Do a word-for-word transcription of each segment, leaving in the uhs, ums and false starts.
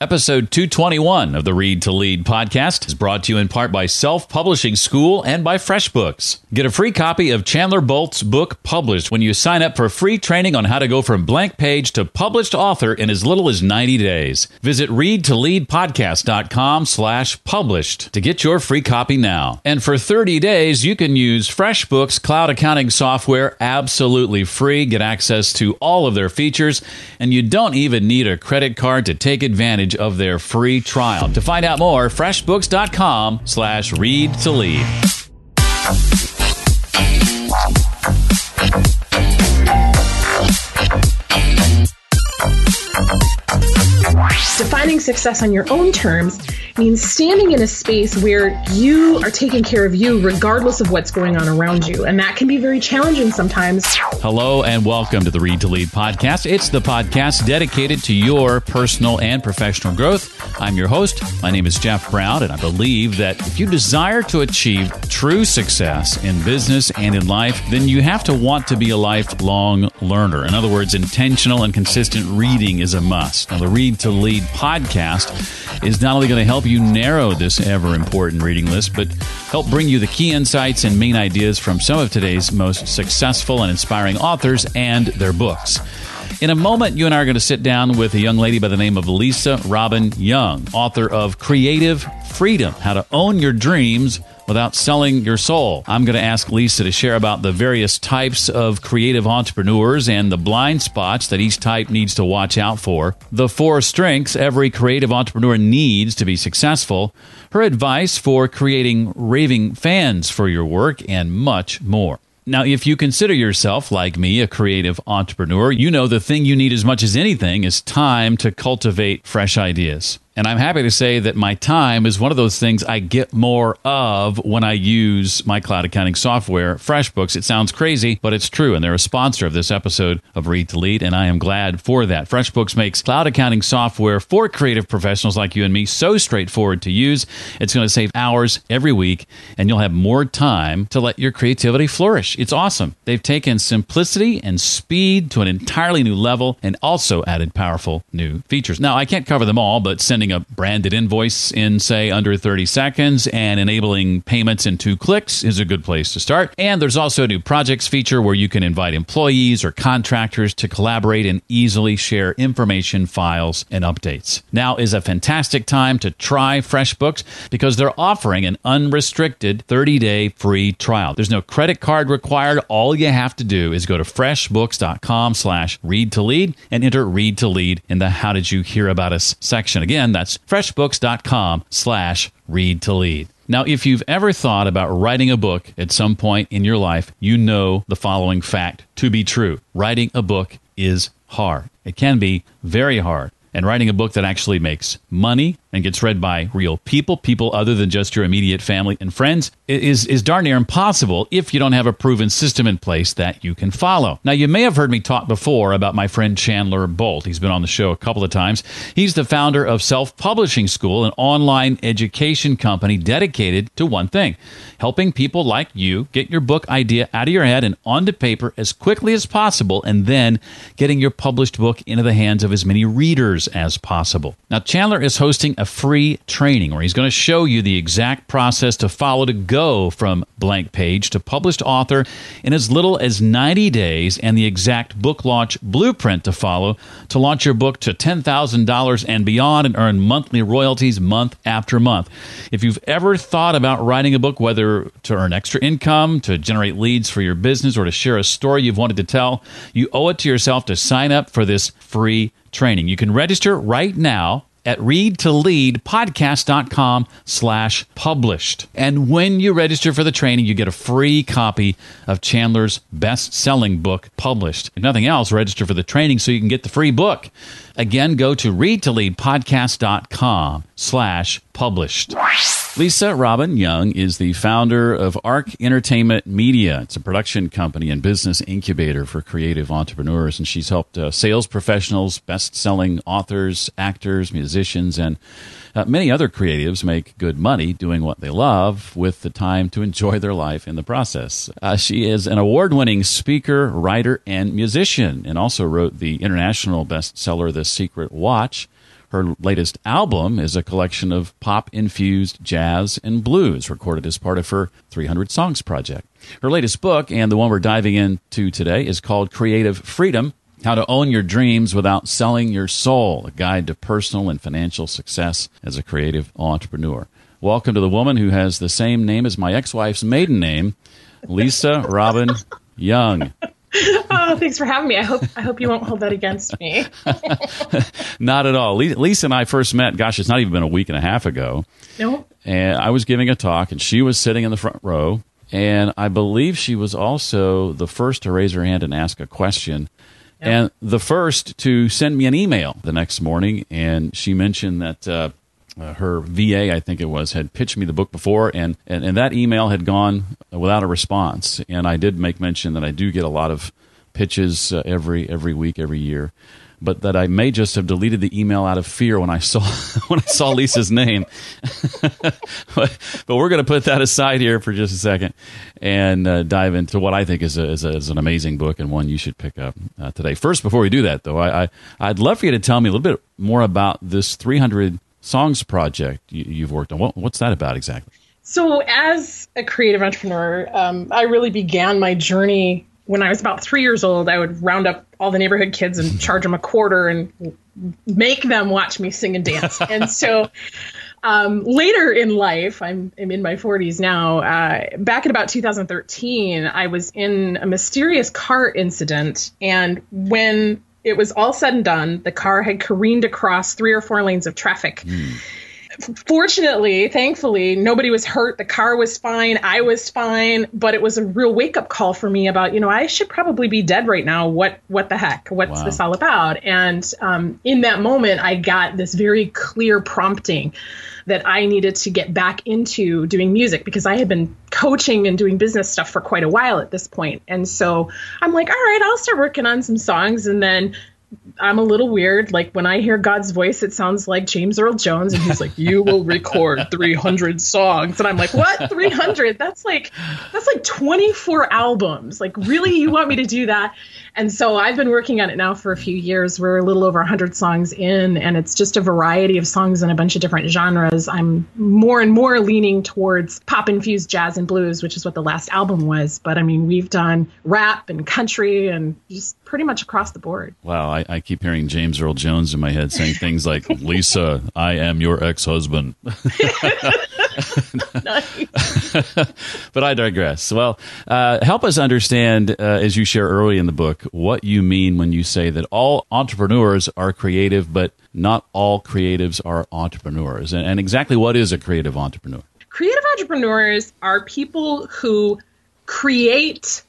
Episode two twenty-one of the Read to Lead podcast is brought to you in part by Self-Publishing School and by FreshBooks. Get a free copy of Chandler Bolt's book Published when you sign up for free training on how to go from blank page to published author in as little as ninety days. Visit readtoleadpodcast.com slash published to get your free copy now. And for thirty days, you can use FreshBooks cloud accounting software absolutely free. Get access to all of their features, and you don't even need a credit card to take advantage of their free trial. To find out more, freshbooks.com slash read to lead. Defining success on your own terms means standing in a space where you are taking care of you regardless of what's going on around you. And that can be very challenging sometimes. Hello and welcome to the Read to Lead podcast. It's the podcast dedicated to your personal and professional growth. I'm your host. My name is Jeff Brown, and I believe that if you desire to achieve true success in business and in life, then you have to want to be a lifelong learner. In other words, intentional and consistent reading is a must. Now, the Read to Lead podcast is not only going to help you narrow this ever-important reading list, but help bring you the key insights and main ideas from some of today's most successful and inspiring authors and their books. In a moment, you and I are going to sit down with a young lady by the name of Lisa Robbin Young, author of Creative Freedom, How to Own Your Dreams Without Selling Your Soul. I'm going to ask Lisa to share about the various types of creative entrepreneurs and the blind spots that each type needs to watch out for, the four strengths every creative entrepreneur needs to be successful, her advice for creating raving fans for your work, and much more. Now, if you consider yourself, like me, a creative entrepreneur, you know the thing you need as much as anything is time to cultivate fresh ideas. And I'm happy to say that my time is one of those things I get more of when I use my cloud accounting software, FreshBooks. It sounds crazy, but it's true. And they're a sponsor of this episode of Read to Lead, and I am glad for that. FreshBooks makes cloud accounting software for creative professionals like you and me so straightforward to use. It's going to save hours every week, and you'll have more time to let your creativity flourish. It's awesome. They've taken simplicity and speed to an entirely new level and also added powerful new features. Now, I can't cover them all, but sending a branded invoice in, say, under thirty seconds and enabling payments in two clicks is a good place to start. And there's also a new projects feature where you can invite employees or contractors to collaborate and easily share information, files, and updates. Now is a fantastic time to try FreshBooks because they're offering an unrestricted thirty-day free trial. There's no credit card required. All you have to do is go to freshbooks.com slash read to lead and enter read to lead in the how did you hear about us section. Again, that's freshbooks.com slash read to lead. Now, if you've ever thought about writing a book at some point in your life, you know the following fact to be true. Writing a book is hard. It can be very hard. And writing a book that actually makes money and gets read by real people, people other than just your immediate family and friends, is, is darn near impossible if you don't have a proven system in place that you can follow. Now, you may have heard me talk before about my friend Chandler Bolt. He's been on the show a couple of times. He's the founder of Self-Publishing School, an online education company dedicated to one thing, helping people like you get your book idea out of your head and onto paper as quickly as possible, and then getting your published book into the hands of as many readers as possible. Now, Chandler is hosting a free training where he's going to show you the exact process to follow to go from blank page to published author in as little as ninety days and the exact book launch blueprint to follow to launch your book to ten thousand dollars and beyond and earn monthly royalties month after month. If you've ever thought about writing a book, whether to earn extra income, to generate leads for your business, or to share a story you've wanted to tell, you owe it to yourself to sign up for this free training. You can register right now at read to lead podcast dot com slash published. And when you register for the training, you get a free copy of Chandler's best-selling book, Published. If nothing else, register for the training so you can get the free book. Again, go to read to lead podcast dot com slash published. Lisa Robbin Young is the founder of Arc Entertainment Media. It's a production company and business incubator for creative entrepreneurs, and she's helped uh, sales professionals, best-selling authors, actors, musicians, and uh, many other creatives make good money doing what they love with the time to enjoy their life in the process. Uh, she is an award-winning speaker, writer, and musician, and also wrote the international bestseller, The Secret Watch. Her latest album is a collection of pop-infused jazz and blues recorded as part of her three hundred songs project. Her latest book, and the one we're diving into today, is called Creative Freedom: How to Own Your Dreams Without Selling Your Soul, a guide to personal and financial success as a creative entrepreneur. Welcome to the woman who has the same name as my ex-wife's maiden name, Lisa Robbin Young. Oh, thanks for having me. I hope I hope you won't hold that against me. Not at all. Lisa and I first met, gosh, it's not even been a week and a half ago. No. And I was giving a talk, and she was sitting in the front row. And I believe she was also the first to raise her hand and ask a question. Yep. And the first to send me an email the next morning. And she mentioned that uh, uh, her V A, I think it was, had pitched me the book before. And, and, and that email had gone without a response. And I did make mention that I do get a lot of pitches uh, every every week, every year, but that I may just have deleted the email out of fear when I saw when I saw Lisa's name. but, but we're going to put that aside here for just a second and uh, dive into what I think is, a, is, a, is an amazing book and one you should pick up uh, today. First, before we do that, though, I, I, I'd love for you to tell me a little bit more about this three hundred songs project you, you've worked on. What, what's that about exactly? So as a creative entrepreneur, um, I really began my journey when I was about three years old. I would round up all the neighborhood kids and charge them a quarter and make them watch me sing and dance. And so um, later in life, I'm, I'm in my forties now, uh, back in about two thousand thirteen, I was in a mysterious car incident. And when it was all said and done, the car had careened across three or four lanes of traffic. Mm. Fortunately, thankfully, nobody was hurt. The car was fine. I was fine. But it was a real wake up call for me about, you know, I should probably be dead right now. What what the heck? What's wow. this all about? And um, in that moment, I got this very clear prompting that I needed to get back into doing music, because I had been coaching and doing business stuff for quite a while at this point. And so I'm like, all right, I'll start working on some songs. And then I'm a little weird. Like, when I hear God's voice, it sounds like James Earl Jones. And he's like, you will record three hundred songs. And I'm like, what? three hundred? That's like, that's like twenty-four albums. Like, really, you want me to do that? And so I've been working on it now for a few years. We're a little over one hundred songs in, and it's just a variety of songs in a bunch of different genres. I'm more and more leaning towards pop-infused jazz and blues, which is what the last album was. But, I mean, we've done rap and country and just pretty much across the board. Wow, I, I keep hearing James Earl Jones in my head saying things like, Lisa, I am your ex-husband. But I digress. Well, uh, help us understand, uh, as you share early in the book, what you mean when you say that all entrepreneurs are creative, but not all creatives are entrepreneurs. And, and exactly what is a creative entrepreneur? Creative entrepreneurs are people who create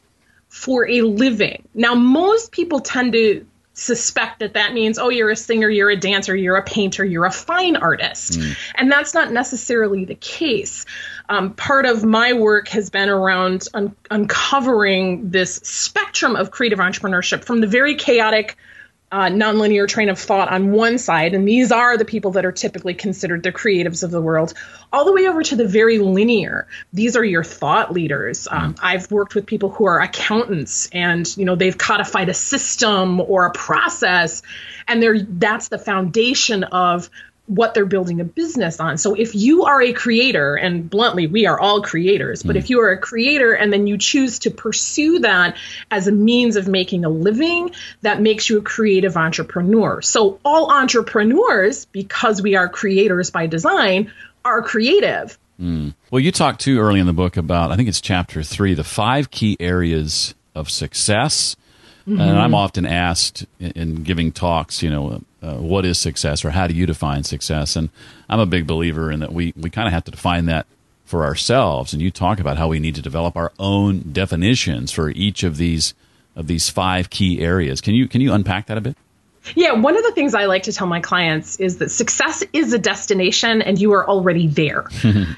for a living. Now, most people tend to suspect that that means, oh, you're a singer, you're a dancer, you're a painter, you're a fine artist. Mm. And that's not necessarily the case. Um, part of my work has been around un- uncovering this spectrum of creative entrepreneurship, from the very chaotic, uh, nonlinear train of thought on one side, and these are the people that are typically considered the creatives of the world, all the way over to the very linear. These are your thought leaders. Um, mm. I've worked with people who are accountants, and, you know, they've codified a system or a process, and they're that's the foundation of what they're building a business on. So if you are a creator, and bluntly, we are all creators, but mm. if you are a creator and then you choose to pursue that as a means of making a living, that makes you a creative entrepreneur. So all entrepreneurs, because we are creators by design, are creative. Mm. Well, you talked too early in the book about, I think it's chapter three, the five key areas of success Mm-hmm. And I'm often asked in, in giving talks, you know, uh, what is success, or how do you define success? And I'm a big believer in that we, we kind of have to define that for ourselves. And you talk about how we need to develop our own definitions for each of these of these five key areas. Can you can you unpack that a bit? Yeah, one of the things I like to tell my clients is that success is a destination and you are already there.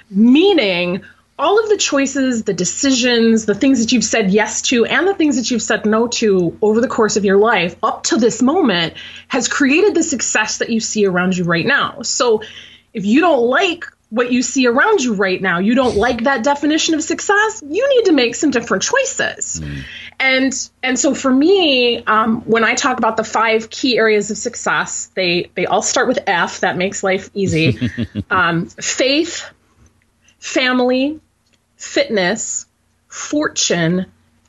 Meaning, all of the choices, the decisions, the things that you've said yes to, and the things that you've said no to over the course of your life up to this moment has created the success that you see around you right now. So if you don't like what you see around you right now, you don't like that definition of success, you need to make some different choices. Mm. And and so for me, um, when I talk about the five key areas of success, they, they all start with F. That makes life easy. um, faith, family, fitness, fortune,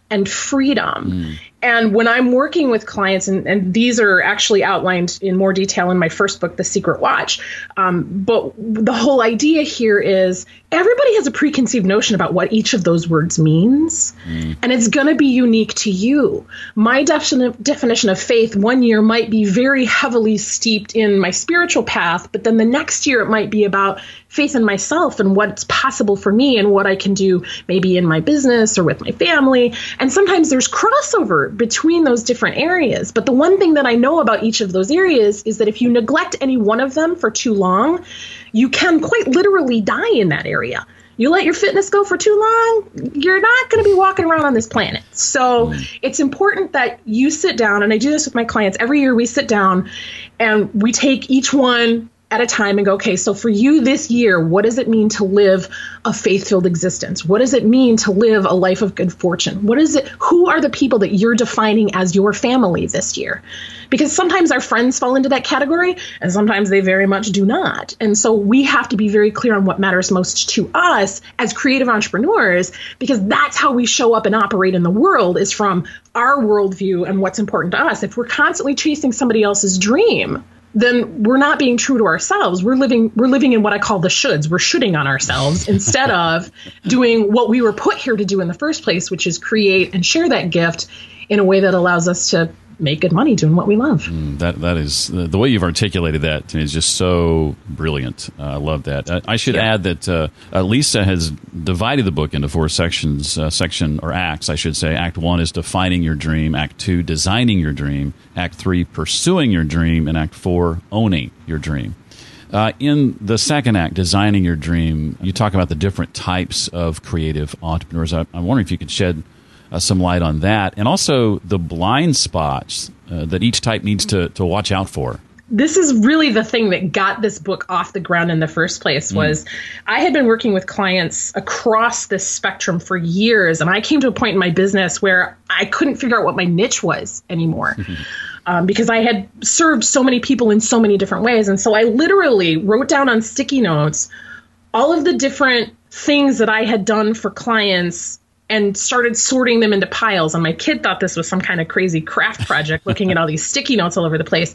and freedom. Mm. And when I'm working with clients, and, and these are actually outlined in more detail in my first book, The Secret Watch. Um, but the whole idea here is everybody has a preconceived notion about what each of those words means. Mm. And it's going to be unique to you. My defini- definition of faith one year might be very heavily steeped in my spiritual path, but then the next year it might be about faith in myself and what's possible for me and what I can do maybe in my business or with my family. And sometimes there's crossover between those different areas. But the one thing that I know about each of those areas is that if you neglect any one of them for too long, you can quite literally die in that area. You let your fitness go for too long, you're not going to be walking around on this planet. So it's important that you sit down, and I do this with my clients. Every year we sit down and we take each one at a time and go, okay, so for you this year, what does it mean to live a faith-filled existence? What does it mean to live a life of good fortune? What is it? Who are the people that you're defining as your family this year? Because sometimes our friends fall into that category and sometimes they very much do not. And so we have to be very clear on what matters most to us as creative entrepreneurs, because that's how we show up and operate in the world, is from our worldview and what's important to us. If we're constantly chasing somebody else's dream, then we're not being true to ourselves. We're living we're living in what I call the shoulds. We're shoulding on ourselves instead of doing what we were put here to do in the first place, which is create and share that gift in a way that allows us to make good money doing what we love. Mm, that that is the, the way you've articulated that is just so brilliant. Uh, I love that. I, I should yeah. add that uh, uh, Lisa has divided the book into four sections, uh, section or acts, I should say. Act one is defining your dream. Act two, designing your dream. Act three, pursuing your dream. And act four, owning your dream. Uh, in the second act, designing your dream, you talk about the different types of creative entrepreneurs. I, I'm wondering if you could shed Uh, some light on that, and also the blind spots uh, that each type needs to, to watch out for. This is really the thing that got this book off the ground in the first place, was mm. I had been working with clients across this spectrum for years, and I came to a point in my business where I couldn't figure out what my niche was anymore. Um, because I had served so many people in so many different ways. And so I literally wrote down on sticky notes all of the different things that I had done for clients and started sorting them into piles. And my kid thought this was some kind of crazy craft project, looking at all these sticky notes all over the place.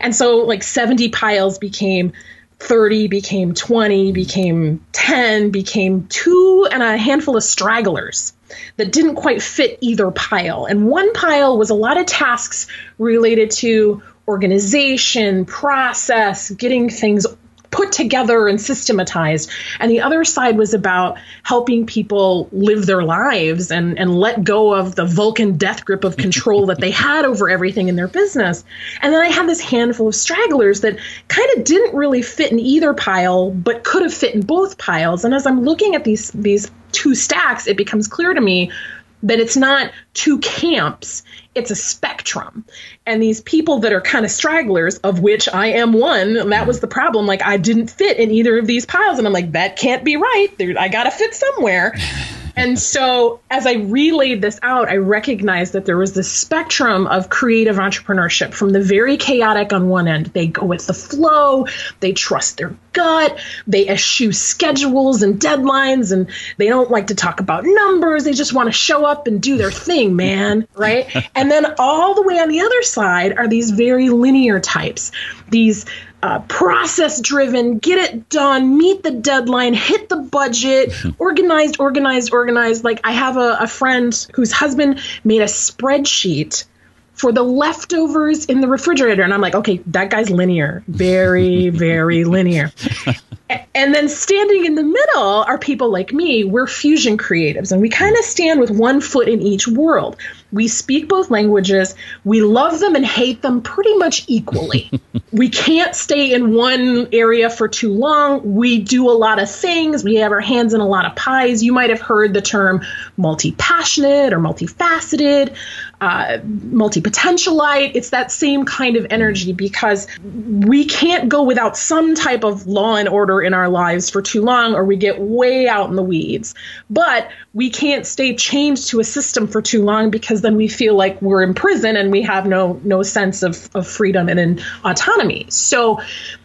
And so like seventy piles became thirty, became twenty, became ten, became two, and a handful of stragglers that didn't quite fit either pile. And one pile was a lot of tasks related to organization, process, getting things put together and systematized. And the other side was about helping people live their lives and, and let go of the Vulcan death grip of control that they had over everything in their business. And then I had this handful of stragglers that kind of didn't really fit in either pile, but could have fit in both piles. And as I'm looking at these, these two stacks, it becomes clear to me that it's not two camps, it's a spectrum. And these people that are kind of stragglers, of which I am one, and that was the problem. Like, I didn't fit in either of these piles. And I'm like, that can't be right. There, I got to fit somewhere. And so as I relayed this out, I recognized that there was this spectrum of creative entrepreneurship, from the very chaotic on one end. They go with the flow. They trust their gut. They eschew schedules and deadlines. And they don't like to talk about numbers. They just want to show up and do their thing, man. Right? And then all the way on the other side are these very linear types, these Uh, process-driven, get it done, meet the deadline, hit the budget, organized, organized, organized. Like, I have a, a friend whose husband made a spreadsheet for the leftovers in the refrigerator. And I'm like, okay, that guy's linear, very, very linear. And then standing in the middle are people like me. We're fusion creatives, and we kind of stand with one foot in each world. We speak both languages. We love them and hate them pretty much equally. We can't stay in one area for too long. We do a lot of things. We have our hands in a lot of pies. You might have heard the term multi-passionate or multifaceted, uh, multi-potentialite. It's that same kind of energy, because we can't go without some type of law and order in our lives for too long, or we get way out in the weeds. But we can't stay chained to a system for too long, because then we feel like we're in prison and we have no no sense of, of freedom and, and autonomy. So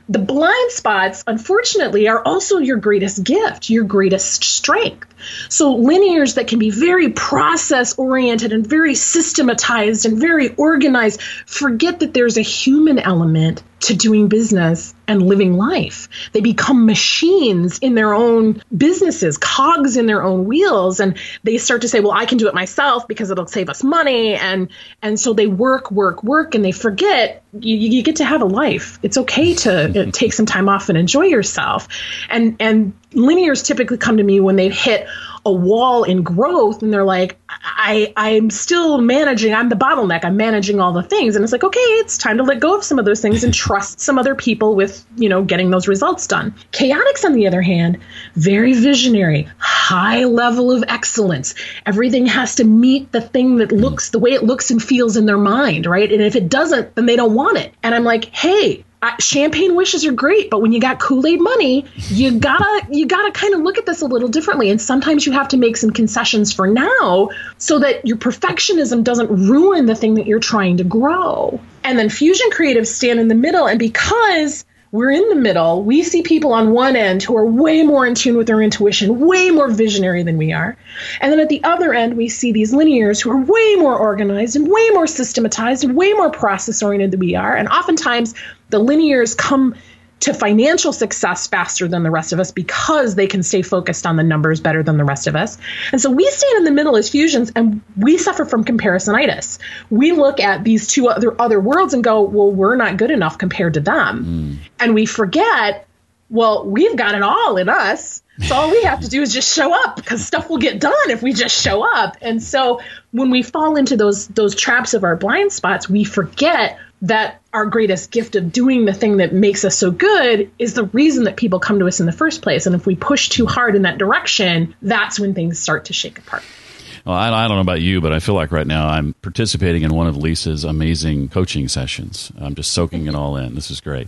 the blind spots, unfortunately, are also your greatest gift, your greatest strength. So linears that can be very process-oriented and very systematized and very organized forget that there's a human element to doing business and living life. They become machines in their own businesses, cogs in their own wheels, and they start to say, well, I can do it myself because it'll save us money. And and so they work, work, work, and they forget you, you get to have a life. It's okay to take some time off and enjoy yourself. And and linears typically come to me when they've hit a wall in growth and they're like, I I'm still managing. I'm the bottleneck. I'm managing all the things. And it's like, okay, it's time to let go of some of those things and trust some other people with, you know, getting those results done. Chaotics, on the other hand, very visionary, high level of excellence. Everything has to meet the thing that looks the way it looks and feels in their mind, right? And if it doesn't, then they don't want it. And I'm like, hey, I, champagne wishes are great, but when you got Kool-Aid money, you gotta you gotta kind of look at this a little differently. And sometimes you have to make some concessions for now so that your perfectionism doesn't ruin the thing that you're trying to grow. And then fusion creatives stand in the middle, and because we're in the middle, we see people on one end who are way more in tune with their intuition, way more visionary than we are. And then at the other end, we see these linears who are way more organized and way more systematized and way more process-oriented than we are. And oftentimes, the linears come to financial success faster than the rest of us because they can stay focused on the numbers better than the rest of us. And so we stand in the middle as fusions, and we suffer from comparisonitis. We look at these two other other worlds and go, well, we're not good enough compared to them. Mm. And we forget, well, we've got it all in us. So all we have to do is just show up, because stuff will get done if we just show up. And so when we fall into those those traps of our blind spots, we forget that our greatest gift of doing the thing that makes us so good is the reason that people come to us in the first place. And if we push too hard in that direction, that's when things start to shake apart. Well, I, I don't know about you, but I feel like right now I'm participating in one of Lisa's amazing coaching sessions. I'm just soaking it all in. This is great.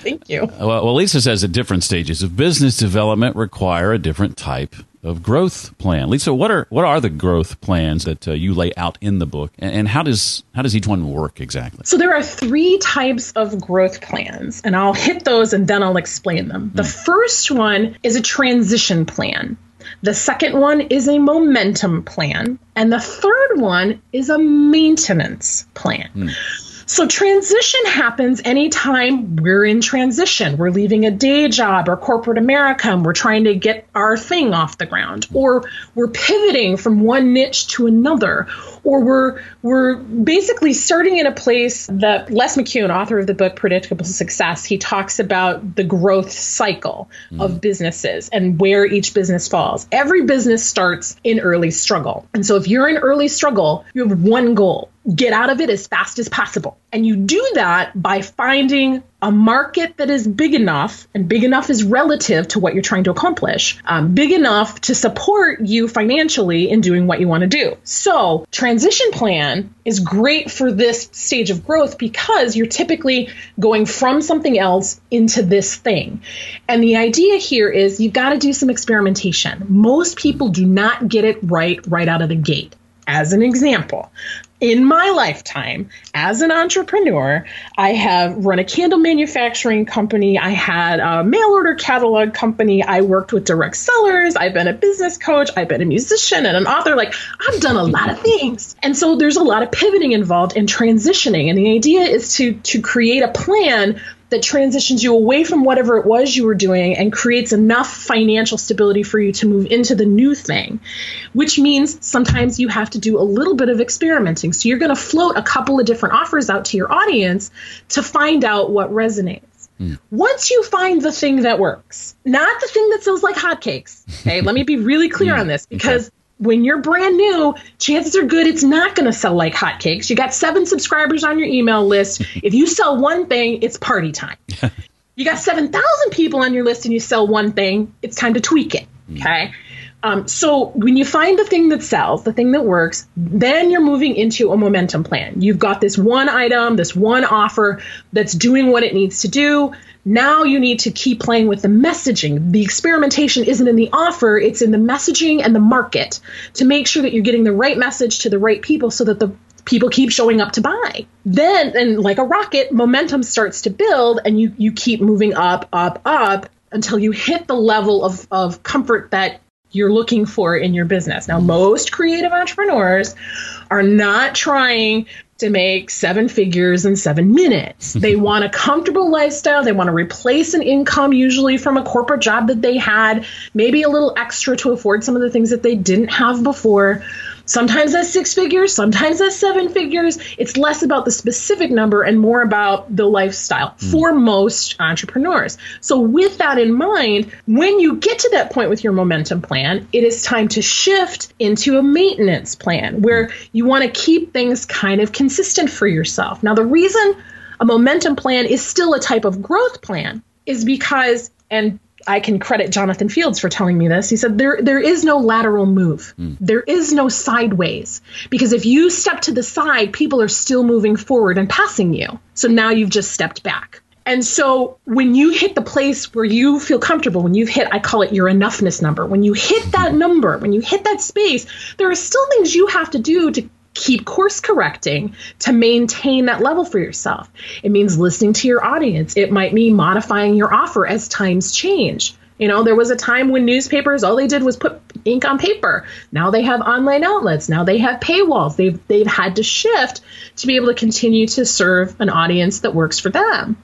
Thank you. Uh, well, Lisa says that different stages of business development require a different type of growth plan. Lisa, what are what are the growth plans that uh, you lay out in the book, and, and how does how does each one work exactly? So there are three types of growth plans, and I'll hit those and then I'll explain them. Mm. The first one is a transition plan. The second one is a momentum plan, and the third one is a maintenance plan. Mm. So transition happens anytime we're in transition. We're leaving a day job or corporate America, and we're trying to get our thing off the ground, or we're pivoting from one niche to another, or we're we're basically starting in a place that Les McKeown, author of the book Predictable Success, he talks about the growth cycle mm. of businesses and where each business falls. Every business starts in early struggle. And so if you're in early struggle, you have one goal: get out of it as fast as possible. And you do that by finding a market that is big enough, and big enough is relative to what you're trying to accomplish, um, big enough to support you financially in doing what you want to do. So transition plan is great for this stage of growth, because you're typically going from something else into this thing. And the idea here is you've got to do some experimentation. Most people do not get it right right out of the gate. As an example, in my lifetime, as an entrepreneur, I have run a candle manufacturing company. I had a mail order catalog company. I worked with direct sellers. I've been a business coach. I've been a musician and an author. Like, I've done a lot of things. And so there's a lot of pivoting involved in transitioning. And the idea is to to create a plan that transitions you away from whatever it was you were doing and creates enough financial stability for you to move into the new thing, which means sometimes you have to do a little bit of experimenting. So you're going to float a couple of different offers out to your audience to find out what resonates. Mm. Once you find the thing that works, not the thing that sells like hotcakes. Okay, let me be really clear mm. on this, because okay. when you're brand new, chances are good it's not going to sell like hotcakes. You got seven subscribers on your email list. If you sell one thing, it's party time. You got seven thousand people on your list and you sell one thing, it's time to tweak it. Okay. Mm. Um, so when you find the thing that sells, the thing that works, then you're moving into a momentum plan. You've got this one item, this one offer that's doing what it needs to do. Now you need to keep playing with the messaging. The experimentation isn't in the offer, it's in the messaging and the market to make sure that you're getting the right message to the right people so that the people keep showing up to buy. Then, and like a rocket, momentum starts to build and you, you keep moving up, up, up until you hit the level of, of comfort that you're looking for in your business. Now, most creative entrepreneurs are not trying to make seven figures in seven minutes. They want a comfortable lifestyle. They want to replace an income, usually from a corporate job that they had, maybe a little extra to afford some of the things that they didn't have before. Sometimes that's six figures, sometimes that's seven figures. It's less about the specific number and more about the lifestyle mm. for most entrepreneurs. So with that in mind, when you get to that point with your momentum plan, it is time to shift into a maintenance plan where you want to keep things kind of consistent for yourself. Now, the reason a momentum plan is still a type of growth plan is because, and I can credit Jonathan Fields for telling me this. He said, there, there is no lateral move. Mm. There is no sideways, because if you step to the side, people are still moving forward and passing you. So now you've just stepped back. And so when you hit the place where you feel comfortable, when you've hit, I call it your enoughness number, when you hit that number, when you hit that space, there are still things you have to do to keep course correcting to maintain that level for yourself. It means listening to your audience. It might mean modifying your offer as times change. You know, there was a time when newspapers, all they did was put ink on paper. Now they have online outlets. Now they have paywalls. They've, they've had to shift to be able to continue to serve an audience that works for them.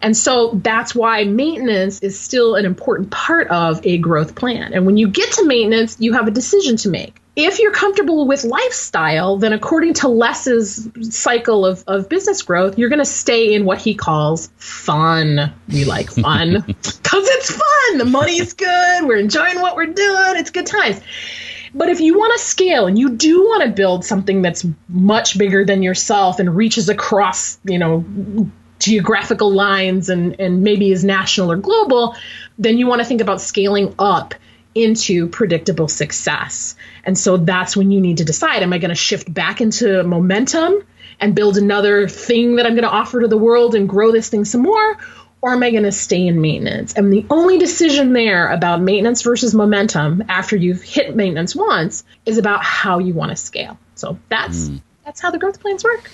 And so that's why maintenance is still an important part of a growth plan. And when you get to maintenance, you have a decision to make. If you're comfortable with lifestyle, then according to Les's cycle of, of business growth, you're going to stay in what he calls fun. We like fun because it's fun. The money's good. We're enjoying what we're doing. It's good times. But if you want to scale and you do want to build something that's much bigger than yourself and reaches across, you know, geographical lines and, and maybe is national or global, then you want to think about scaling up into predictable success. And so that's when you need to decide, am I going to shift back into momentum and build another thing that I'm going to offer to the world and grow this thing some more? Or am I going to stay in maintenance? And the only decision there about maintenance versus momentum after you've hit maintenance once is about how you want to scale. So that's mm. that's how the growth plans work.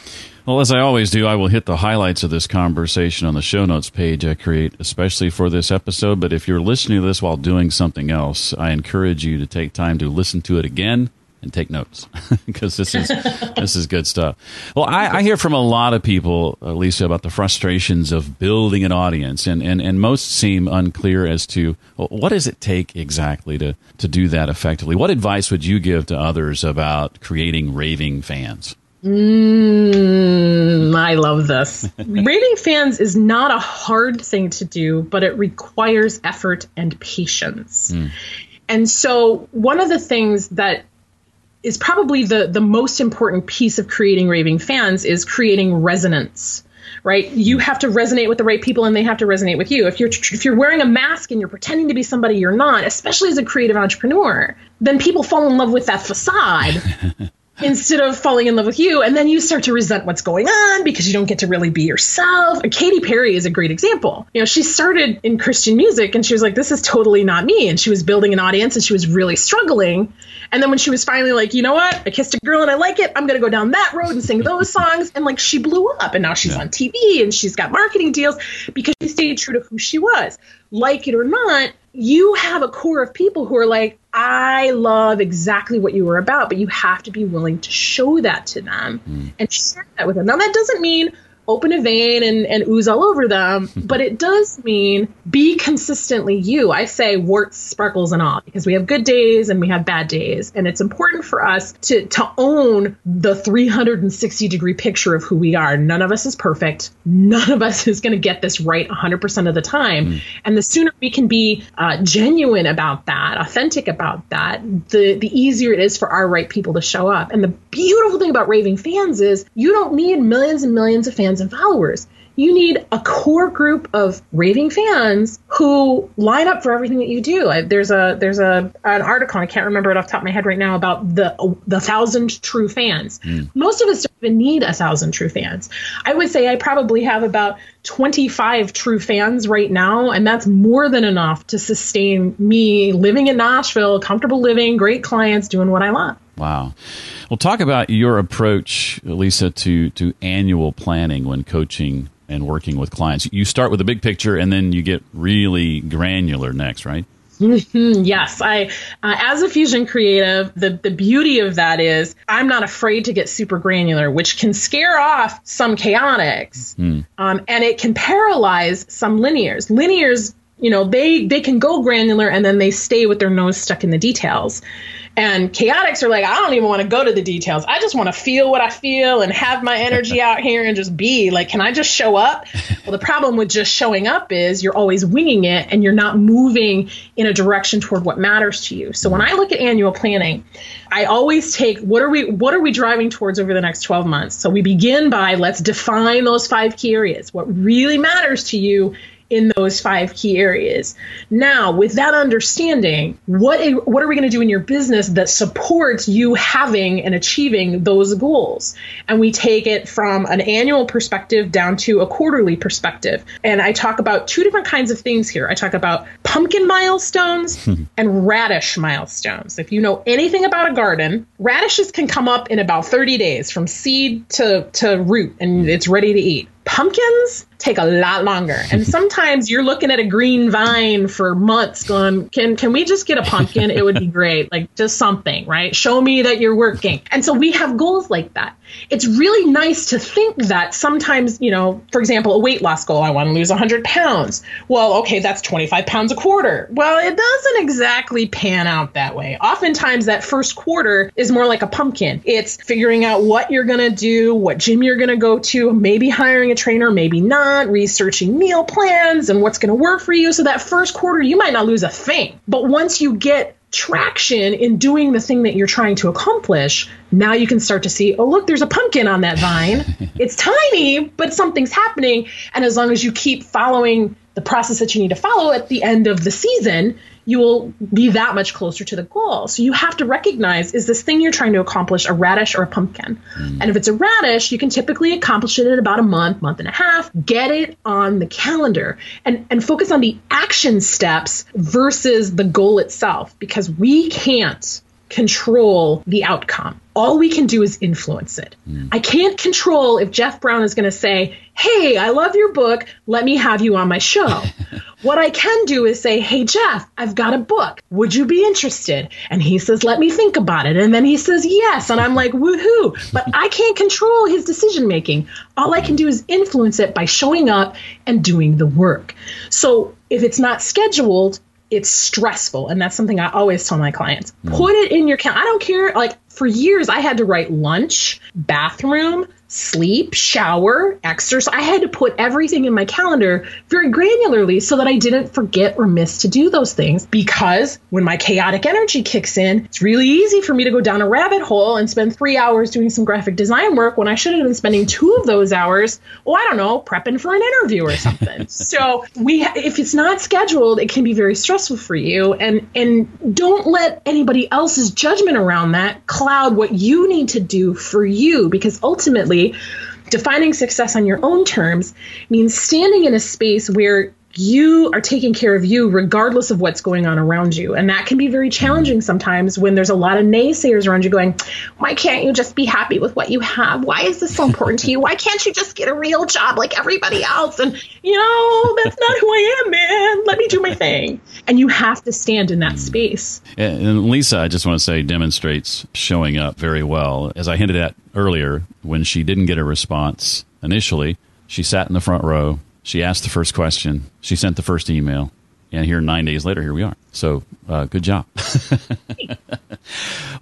Well, as I always do, I will hit the highlights of this conversation on the show notes page I create, especially for this episode. But if you're listening to this while doing something else, I encourage you to take time to listen to it again and take notes because this is this is good stuff. Well, I, I hear from a lot of people, Lisa, about the frustrations of building an audience, and, and, and most seem unclear as to, well, what does it take exactly to, to do that effectively? What advice would you give to others about creating raving fans? Mm, I love this. Raving fans is not a hard thing to do, but it requires effort and patience. Mm. And so one of the things that is probably the, the most important piece of creating raving fans is creating resonance. Right? You have to resonate with the right people and they have to resonate with you. If you're if you're wearing a mask and you're pretending to be somebody you're not, especially as a creative entrepreneur, then people fall in love with that facade instead of falling in love with you. And then you start to resent what's going on because you don't get to really be yourself. And Katy Perry is a great example. You know, she started in Christian music and she was like, this is totally not me. And she was building an audience and she was really struggling. And then when she was finally like, you know what, I kissed a girl and I like it. I'm going to go down that road and sing those songs. And like she blew up and now she's yeah. on T V and she's got marketing deals because she stayed true to who she was. Like it or not, you have a core of people who are like, I love exactly what you were about, but you have to be willing to show that to them mm. and share that with them. Now, that doesn't mean open a vein and, and ooze all over them. But it does mean be consistently you. I say warts, sparkles, and all, because we have good days and we have bad days. And it's important for us to, to own the three hundred sixty degree picture of who we are. None of us is perfect. None of us is going to get this right one hundred percent of the time. Mm. And the sooner we can be uh, genuine about that, authentic about that, the, the easier it is for our right people to show up. And the beautiful thing about raving fans is you don't need millions and millions of fans and followers. You need a core group of raving fans who line up for everything that you do. I, there's a there's a an article, I can't remember it off the top of my head right now, about the the thousand true fans. Mm. Most of us don't even need a thousand true fans. I would say I probably have about twenty-five true fans right now, and that's more than enough to sustain me living in Nashville, comfortable living, great clients, doing what I love. Wow. Well, talk about your approach, Lisa, to to annual planning when coaching and working with clients. You start with the big picture and then you get really granular next, right? Yes. I, uh, as a fusion creative, the, the beauty of that is I'm not afraid to get super granular, which can scare off some chaotics. Mm. Um, and it can paralyze some linears. Linears, you know, they, they can go granular and then they stay with their nose stuck in the details. And chaotics are like, I don't even want to go to the details. I just want to feel what I feel and have my energy out here and just be like, can I just show up? Well, the problem with just showing up is you're always winging it and you're not moving in a direction toward what matters to you. So when I look at annual planning, I always take what are we what are we driving towards over the next twelve months? So we begin by let's define those five key areas. What really matters to you in those five key areas. Now, with that understanding, what what are we going to do in your business that supports you having and achieving those goals? And we take it from an annual perspective down to a quarterly perspective. And I talk about two different kinds of things here. I talk about pumpkin milestones and radish milestones. If you know anything about a garden, radishes can come up in about thirty days from seed to, to root, and it's ready to eat. Pumpkins take a lot longer. And sometimes you're looking at a green vine for months going, can can we just get a pumpkin? It would be great. Like just something, right? Show me that you're working. And so we have goals like that. It's really nice to think that sometimes, you know, for example, a weight loss goal, I want to lose one hundred pounds. Well, okay, that's twenty-five pounds a quarter. Well, it doesn't exactly pan out that way. Oftentimes that first quarter is more like a pumpkin. It's figuring out what you're going to do, what gym you're going to go to, maybe hiring a trainer, maybe not, researching meal plans and what's going to work for you. So that first quarter, you might not lose a thing. But once you get traction in doing the thing that you're trying to accomplish, now you can start to see, oh, look, there's a pumpkin on that vine. It's tiny, but something's happening. And as long as you keep following the process that you need to follow at the end of the season, you will be that much closer to the goal. So you have to recognize, is this thing you're trying to accomplish a radish or a pumpkin? Mm. And if it's a radish, you can typically accomplish it in about a month, month and a half. Get it on the calendar and, and focus on the action steps versus the goal itself, because we can't control the outcome. All we can do is influence it. Mm. I can't control if Jeff Brown is going to say, hey, I love your book. Let me have you on my show. What I can do is say, hey, Jeff, I've got a book. Would you be interested? And he says, let me think about it. And then he says, yes. And I'm like, woohoo. But I can't control his decision making. All I can do is influence it by showing up and doing the work. So if it's not scheduled, it's stressful. And that's something I always tell my clients. Mm. Put it in your calendar. I don't care. Like for years, I had to write lunch, bathroom, sleep, shower, exercise. I had to put everything in my calendar very granularly so that I didn't forget or miss to do those things, because when my chaotic energy kicks in, it's really easy for me to go down a rabbit hole and spend three hours doing some graphic design work when I should have been spending two of those hours, well, I don't know, prepping for an interview or something. So we, if it's not scheduled, it can be very stressful for you. And, and don't let anybody else's judgment around that cloud what you need to do for you, because ultimately, defining success on your own terms means standing in a space where you are taking care of you regardless of what's going on around you. And that can be very challenging sometimes when there's a lot of naysayers around you going, why can't you just be happy with what you have? Why is this so important to you? Why can't you just get a real job like everybody else? And, you know, that's not who I am, man. Let me do my thing. And you have to stand in that space. And Lisa, I just want to say, demonstrates showing up very well. As I hinted at earlier, when she didn't get a response initially, She sat in the front row. She asked the first question. She sent the first email. And here, nine days later, here we are. So uh, good job.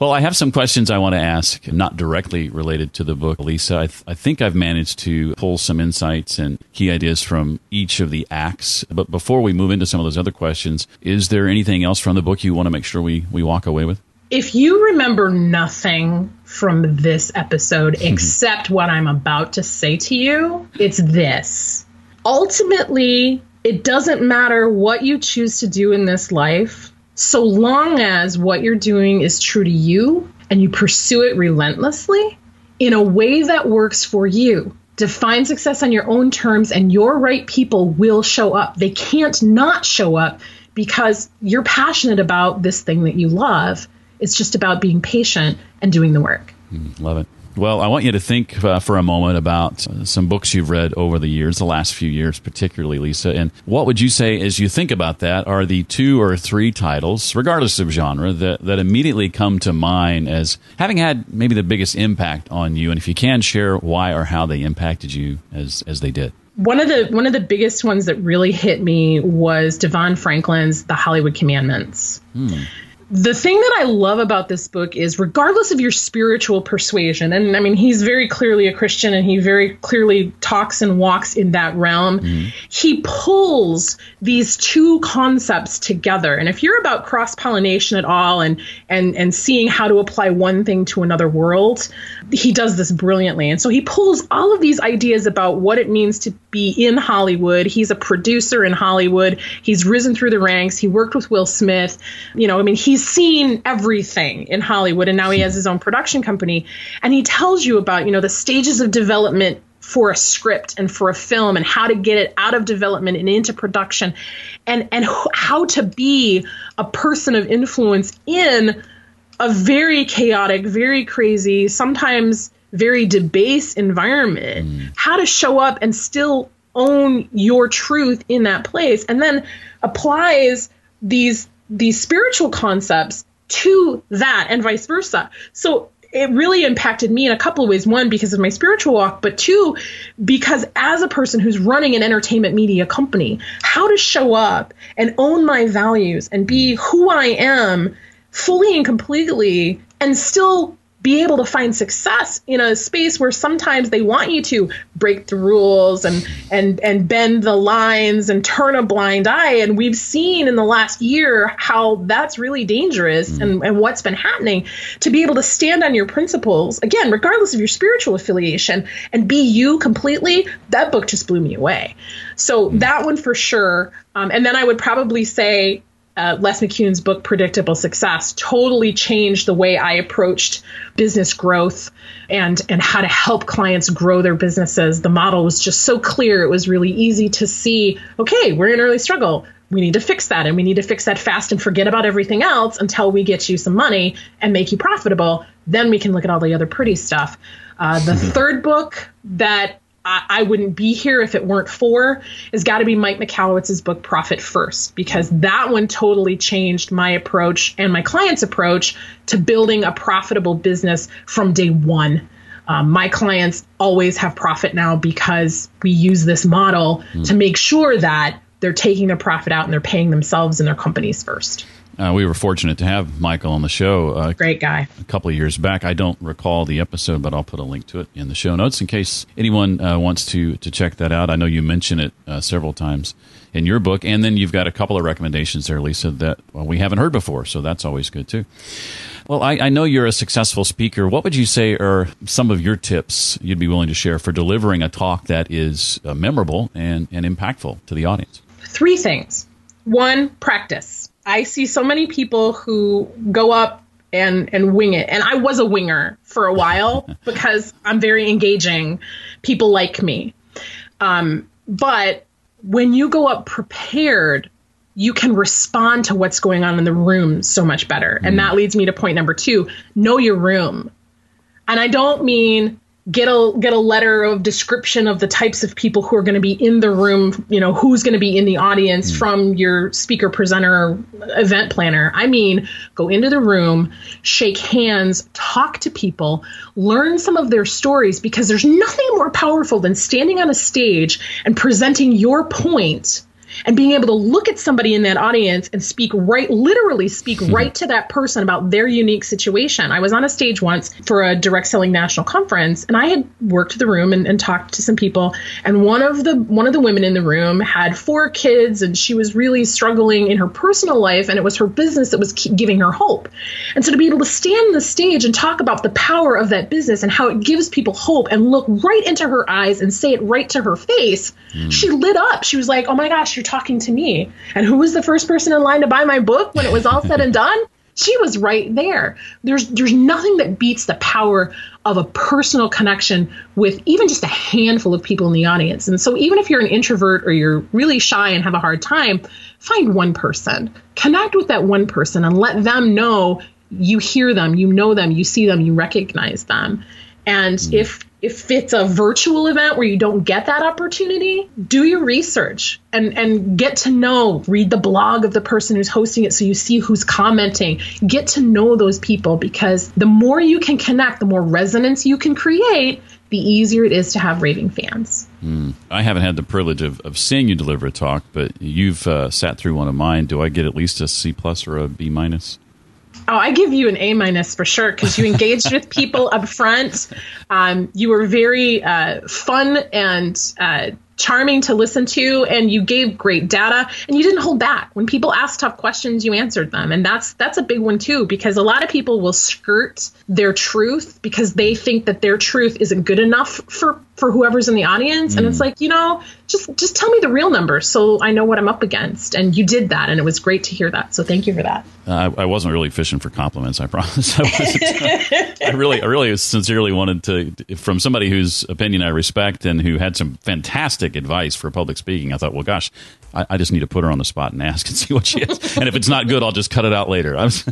Well, I have some questions I want to ask, not directly related to the book, Lisa. I, th- I think I've managed to pull some insights and key ideas from each of the acts. But before we move into some of those other questions, is there anything else from the book you want to make sure we, we walk away with? If you remember nothing from this episode except what I'm about to say to you, it's this. Ultimately, it doesn't matter what you choose to do in this life, so long as what you're doing is true to you and you pursue it relentlessly in a way that works for you. Define success on your own terms, and your right people will show up. They can't not show up because you're passionate about this thing that you love. It's just about being patient and doing the work. Mm, love it. Well, I want you to think uh, for a moment about uh, some books you've read over the years, the last few years particularly, Lisa. And what would you say, as you think about that, are the two or three titles, regardless of genre, that, that immediately come to mind as having had maybe the biggest impact on you? And if you can, share why or how they impacted you as, as they did. One of the one of the biggest ones that really hit me was Devon Franklin's The Hollywood Commandments. Hmm. The thing that I love about this book is, regardless of your spiritual persuasion, and I mean, he's very clearly a Christian and he very clearly talks and walks in that realm, mm-hmm. he pulls these two concepts together. And if you're about cross-pollination at all and, and, and seeing how to apply one thing to another world, he does this brilliantly. And so he pulls all of these ideas about what it means to be in Hollywood. He's a producer in Hollywood. He's risen through the ranks. He worked with Will Smith. You know, I mean, he He's seen everything in Hollywood, and now he has his own production company. And he tells you about, you know, the stages of development for a script and for a film, and how to get it out of development and into production, and, and how to be a person of influence in a very chaotic, very crazy, sometimes very debased environment, mm. how to show up and still own your truth in that place, and then applies these these spiritual concepts to that and vice versa. So it really impacted me in a couple of ways. One, because of my spiritual walk, but two, because as a person who's running an entertainment media company, how to show up and own my values and be who I am fully and completely and still be able to find success in a space where sometimes they want you to break the rules and and and bend the lines and turn a blind eye. And we've seen in the last year how that's really dangerous mm. and, and what's been happening. To be able to stand on your principles, again, regardless of your spiritual affiliation, and be you completely, that book just blew me away. So mm. that one for sure. Um, and then I would probably say Uh, Les McKeown's book, Predictable Success, totally changed the way I approached business growth and, and how to help clients grow their businesses. The model was just so clear. It was really easy to see, okay, we're in early struggle. We need to fix that. And we need to fix that fast and forget about everything else until we get you some money and make you profitable. Then we can look at all the other pretty stuff. Uh, the third book that I wouldn't be here if it weren't for, has got to be Mike Michalowicz's book, Profit First, because that one totally changed my approach and my clients' approach to building a profitable business from day one. Um, my clients always have profit now because we use this model mm. to make sure that they're taking their profit out and they're paying themselves and their companies first. Uh, we were fortunate to have Michael on the show. Uh, Great guy. A couple of years back. I don't recall the episode, but I'll put a link to it in the show notes in case anyone uh, wants to to check that out. I know you mention it uh, several times in your book. And then you've got a couple of recommendations there, Lisa, that well, we haven't heard before. So that's always good, too. Well, I, I know you're a successful speaker. What would you say are some of your tips you'd be willing to share for delivering a talk that is uh, memorable and, and impactful to the audience? Three things. One, practice. I see so many people who go up and, and wing it. And I was a winger for a while because I'm very engaging. People like me. Um, but when you go up prepared, you can respond to what's going on in the room so much better. Mm. And that leads me to point number two, know your room. And I don't mean get a get a letter of description of the types of people who are going to be in the room, you know, who's going to be in the audience mm. from your speaker, presenter, event planner. I mean, go into the room, shake hands, talk to people, learn some of their stories, because there's nothing more powerful than standing on a stage and presenting your point and being able to look at somebody in that audience and speak right, literally speak right to that person about their unique situation. I was on a stage once for a direct selling national conference, and I had worked the room and, and talked to some people. And one of the one of the women in the room had four kids, and she was really struggling in her personal life, and it was her business that was giving her hope. And so to be able to stand on the stage and talk about the power of that business and how it gives people hope and look right into her eyes and say it right to her face, mm. she lit up. She was like, oh my gosh, you're talking to me. And who was the first person in line to buy my book when it was all said and done? She was right there. There's there's nothing that beats the power of a personal connection with even just a handful of people in the audience. And so even if you're an introvert or you're really shy and have a hard time, find one person. Connect with that one person and let them know you hear them, you know them, you see them, you recognize them. And mm. if If it's a virtual event where you don't get that opportunity, do your research and, and get to know, read the blog of the person who's hosting it so you see who's commenting. Get to know those people, because the more you can connect, the more resonance you can create, the easier it is to have raving fans. Mm. I haven't had the privilege of, of seeing you deliver a talk, but you've uh, sat through one of mine. Do I get at least a C plus or a B minus? Oh, I give you an A minus for sure, because you engaged with people up front. Um, you were very uh, fun and uh, charming to listen to, and you gave great data, and you didn't hold back. When people asked tough questions, you answered them. And that's that's a big one, too, because a lot of people will skirt their truth because they think that their truth isn't good enough for, for whoever's in the audience. Mm. And it's like, you know, just just tell me the real numbers so I know what I'm up against. And you did that, and it was great to hear that. So thank you for that. Uh, I, I wasn't really fishing for compliments, I promise. I, wasn't, I really, I really sincerely wanted to, from somebody whose opinion I respect and who had some fantastic advice for public speaking, I thought, well, gosh, I, I just need to put her on the spot and ask and see what she is. And if it's not good, I'll just cut it out later. I was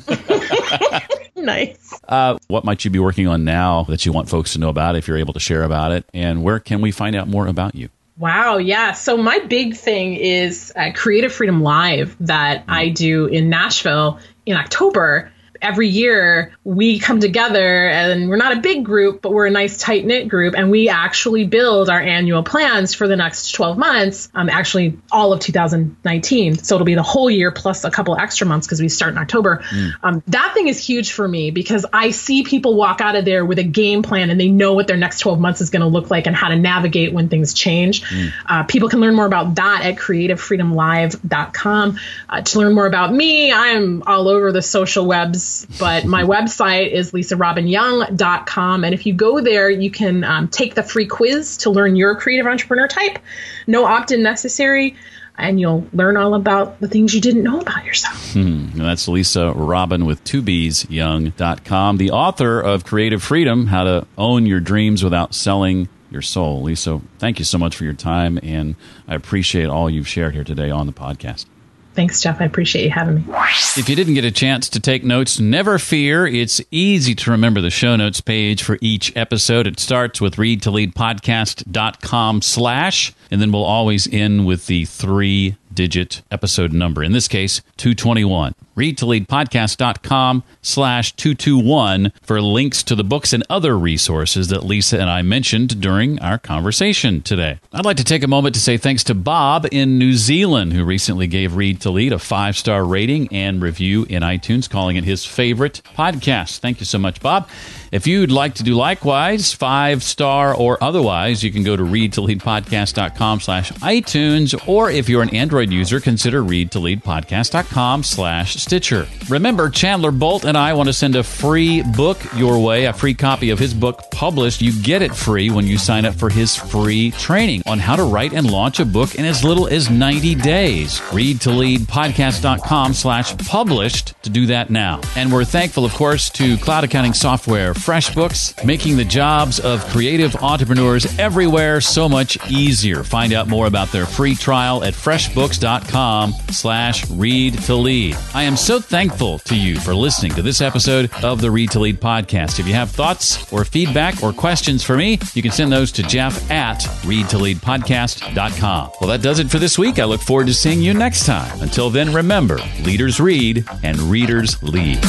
Nice. Uh, what might you be working on now that you want folks to know about, if you're able to share about it? And where can we find out more about you? Wow. Yeah. So my big thing is uh, Creative Freedom Live that I do in Nashville in October. Every year we come together, and we're not a big group, but we're a nice tight knit group. And we actually build our annual plans for the next twelve months, um, actually all of two thousand nineteen. So it'll be the whole year plus a couple extra months because we start in October. Mm. Um, that thing is huge for me because I see people walk out of there with a game plan, and they know what their next twelve months is going to look like and how to navigate when things change. Mm. Uh, people can learn more about that at creative freedom live dot com. Uh, to learn more about me, I'm all over the social webs. But my website is lisa robin young dot com. And if you go there, you can um, take the free quiz to learn your creative entrepreneur type. No opt-in necessary. And you'll learn all about the things you didn't know about yourself. Hmm. That's Lisa Robbin with two B's, young dot com. The author of Creative Freedom, How to Own Your Dreams Without Selling Your Soul. Lisa, thank you so much for your time. And I appreciate all you've shared here today on the podcast. Thanks, Jeff. I appreciate you having me. If you didn't get a chance to take notes, never fear. It's easy to remember the show notes page for each episode. It starts with read to lead podcast dot com slash, and then we'll always end with the three-digit episode number. In this case, two twenty-one. read to lead podcast dot com slash two twenty-one for links to the books and other resources that Lisa and I mentioned during our conversation today. I'd like to take a moment to say thanks to Bob in New Zealand, who recently gave Read to Lead a five-star rating and review in iTunes, calling it his favorite podcast. Thank you so much, Bob. If you'd like to do likewise, five-star or otherwise, you can go to read to lead podcast dot com slash iTunes, or if you're an Android user, consider read to lead podcast dot com slash Stitcher. Remember, Chandler Bolt and I want to send a free book your way, a free copy of his book, Published. You get it free when you sign up for his free training on how to write and launch a book in as little as ninety days. read to lead podcast dot com slash published to do that now. And we're thankful, of course, to cloud accounting software FreshBooks, making the jobs of creative entrepreneurs everywhere so much easier. Find out more about their free trial at freshbooks dot com slash read to lead. I am I'm so thankful to you for listening to this episode of the Read to Lead podcast. If you have thoughts or feedback or questions for me, you can send those to Jeff at read to lead podcast dot com. Well, that does it for this week. I look forward to seeing you next time. Until then, remember, leaders read and readers lead.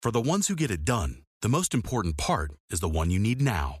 For the ones who get it done, the most important part is the one you need now.